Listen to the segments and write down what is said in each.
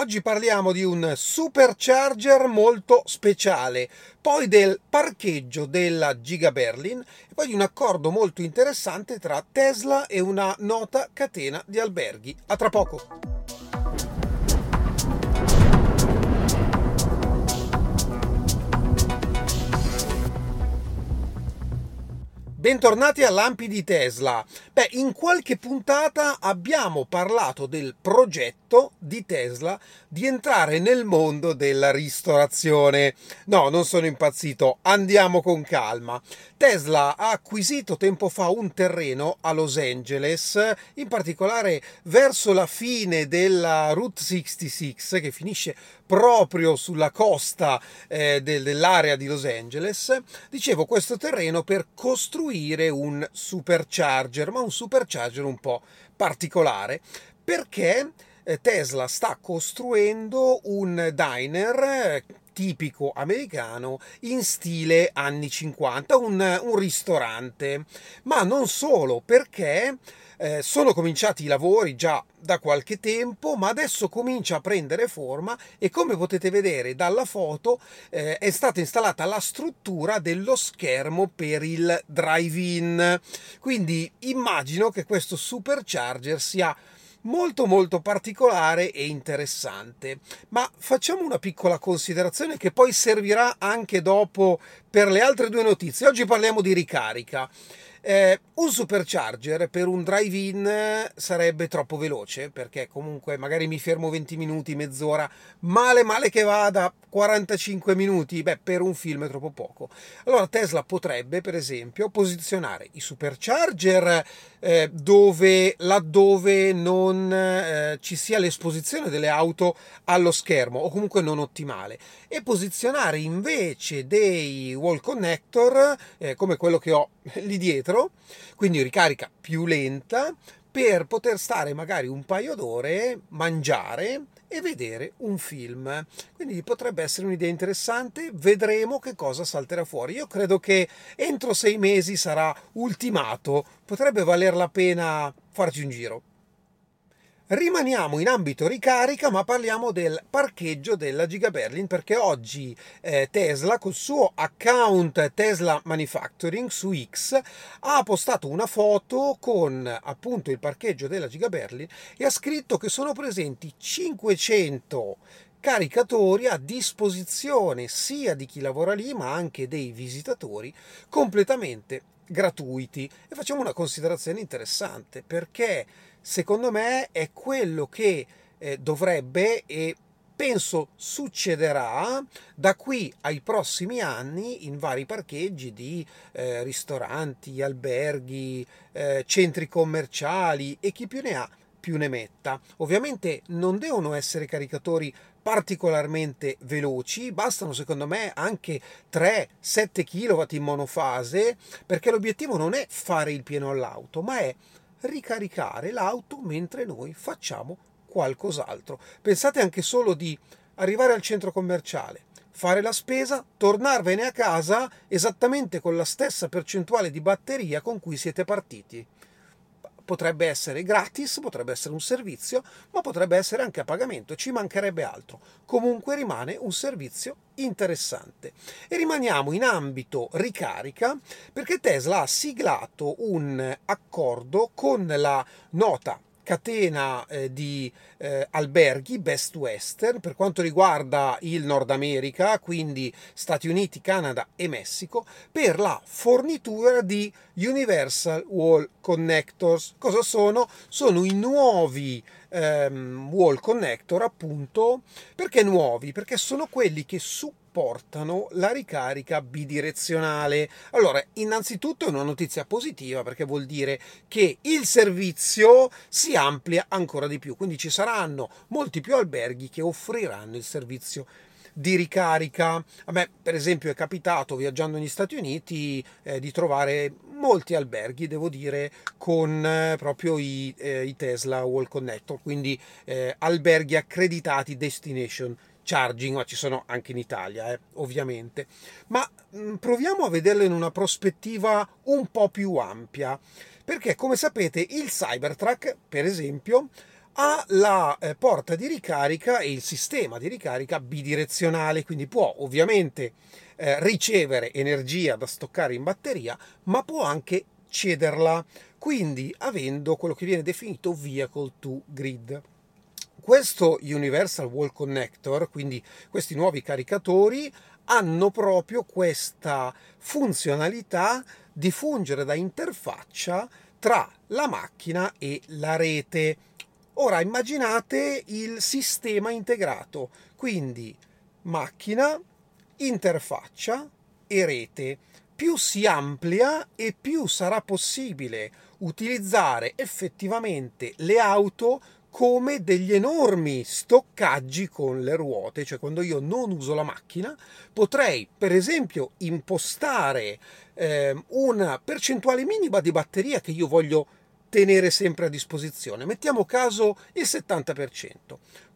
Oggi parliamo di un supercharger molto speciale, poi del parcheggio della Giga Berlin e poi di un accordo molto interessante tra Tesla e una nota catena di alberghi. A tra poco! Bentornati a Lampi di Tesla. Beh, in qualche puntata abbiamo parlato del progetto di Tesla di entrare nel mondo della ristorazione. No, non sono impazzito, andiamo con calma. Tesla ha acquisito tempo fa un terreno a Los Angeles, in particolare verso la fine della Route 66, che finisce proprio sulla costa dell'area di Los Angeles. Dicevo, questo terreno per costruire un supercharger, ma un supercharger un po' particolare, perché Tesla sta costruendo un diner tipico americano in stile anni 50, un ristorante, ma non solo, perché sono cominciati i lavori già da qualche tempo, ma adesso comincia a prendere forma e, come potete vedere dalla foto, è stata installata la struttura dello schermo per il drive-in. Quindi immagino che questo supercharger sia molto particolare e interessante, ma facciamo una piccola considerazione che poi servirà anche dopo per le altre due notizie. Oggi parliamo di ricarica. Un supercharger per un drive-in sarebbe troppo veloce, perché comunque magari mi fermo 20 minuti, mezz'ora, male che vada 45 minuti, beh, per un film è troppo poco. Allora Tesla potrebbe per esempio posizionare i supercharger laddove non ci sia l'esposizione delle auto allo schermo, o comunque non ottimale, e posizionare invece dei wall connector come quello che ho lì dietro, quindi ricarica più lenta, per poter stare magari un paio d'ore, mangiare e vedere un film. Quindi potrebbe essere un'idea interessante, vedremo che cosa salterà fuori. Io credo che entro 6 mesi sarà ultimato, potrebbe valer la pena farci un giro. Rimaniamo in ambito ricarica, ma parliamo del parcheggio della Giga Berlin, perché oggi Tesla, col suo account Tesla Manufacturing su X, ha postato una foto con appunto il parcheggio della Giga Berlin e ha scritto che sono presenti 500 caricatori a disposizione sia di chi lavora lì ma anche dei visitatori, completamente gratuiti. E facciamo una considerazione interessante, perché secondo me è quello che dovrebbe e penso succederà da qui ai prossimi anni in vari parcheggi di ristoranti, alberghi, centri commerciali e chi più ne ha più ne metta. Ovviamente non devono essere caricatori particolarmente veloci, bastano secondo me anche 3-7 kW in monofase, perché l'obiettivo non è fare il pieno all'auto, ma è ricaricare l'auto mentre noi facciamo qualcos'altro. Pensate anche solo di arrivare al centro commerciale, fare la spesa, tornarvene a casa esattamente con la stessa percentuale di batteria con cui siete partiti. Potrebbe essere gratis, potrebbe essere un servizio, ma potrebbe essere anche a pagamento, ci mancherebbe altro. Comunque rimane un servizio interessante. E rimaniamo in ambito ricarica, perché Tesla ha siglato un accordo con la nota catena di alberghi Best Western per quanto riguarda il Nord America, quindi Stati Uniti, Canada e Messico, per la fornitura di Universal Wall Connectors. Cosa sono? Sono i nuovi wall connector, appunto. Perché nuovi? Perché sono quelli che supportano la ricarica bidirezionale. Allora, innanzitutto è una notizia positiva, perché vuol dire che il servizio si amplia ancora di più, quindi ci saranno molti più alberghi che offriranno il servizio di ricarica. A me per esempio è capitato, viaggiando negli Stati Uniti, di trovare molti alberghi, devo dire, con proprio i Tesla Wall Connector, quindi alberghi accreditati Destination Charging, ma ci sono anche in Italia, ovviamente. Ma proviamo a vederlo in una prospettiva un po' più ampia, perché come sapete il Cybertruck, per esempio, ha la porta di ricarica e il sistema di ricarica bidirezionale, quindi può ovviamente ricevere energia da stoccare in batteria, ma può anche cederla, quindi avendo quello che viene definito vehicle to grid. Questo Universal Wall Connector, quindi questi nuovi caricatori, hanno proprio questa funzionalità di fungere da interfaccia tra la macchina e la rete. Ora immaginate il sistema integrato, quindi macchina, interfaccia e rete. Più si amplia e più sarà possibile utilizzare effettivamente le auto come degli enormi stoccaggi con le ruote, cioè quando io non uso la macchina potrei per esempio impostare una percentuale minima di batteria che io voglio tenere sempre a disposizione, mettiamo caso il 70%.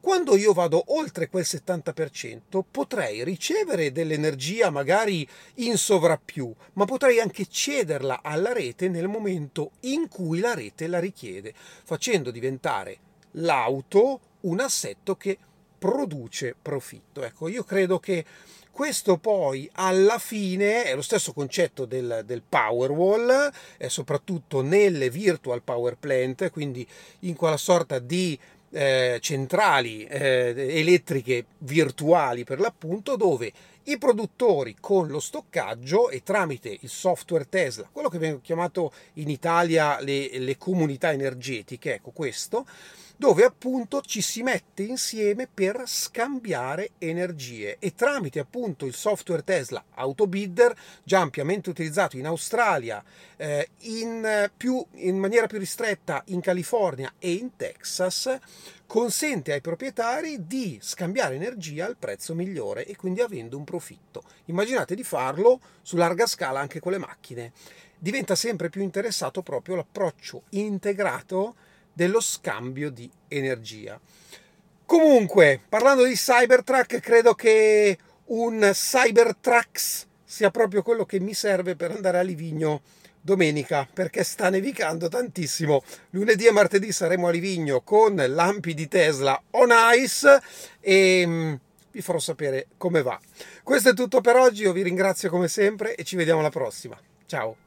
Quando io vado oltre quel 70% potrei ricevere dell'energia magari in sovrappiù, ma potrei anche cederla alla rete nel momento in cui la rete la richiede, facendo diventare l'auto un assetto che produce profitto. Ecco, io credo che questo poi alla fine è lo stesso concetto del Powerwall, soprattutto nelle virtual power plant, quindi in quella sorta di centrali elettriche virtuali per l'appunto, dove i produttori con lo stoccaggio e tramite il software Tesla, quello che viene chiamato in Italia le comunità energetiche, ecco questo, dove appunto ci si mette insieme per scambiare energie e tramite appunto il software Tesla Autobidder, già ampiamente utilizzato in Australia, in maniera più ristretta in California e in Texas, consente ai proprietari di scambiare energia al prezzo migliore e quindi avendo un profitto. Immaginate di farlo su larga scala anche con le macchine. Diventa sempre più interessato proprio l'approccio integrato dello scambio di energia. Comunque, parlando di Cybertruck, credo che un Cybertruck sia proprio quello che mi serve per andare a Livigno domenica, perché sta nevicando tantissimo. Lunedì e martedì saremo a Livigno con Lampi di Tesla on ice e vi farò sapere come va. Questo è tutto per oggi, io vi ringrazio come sempre e ci vediamo alla prossima. Ciao!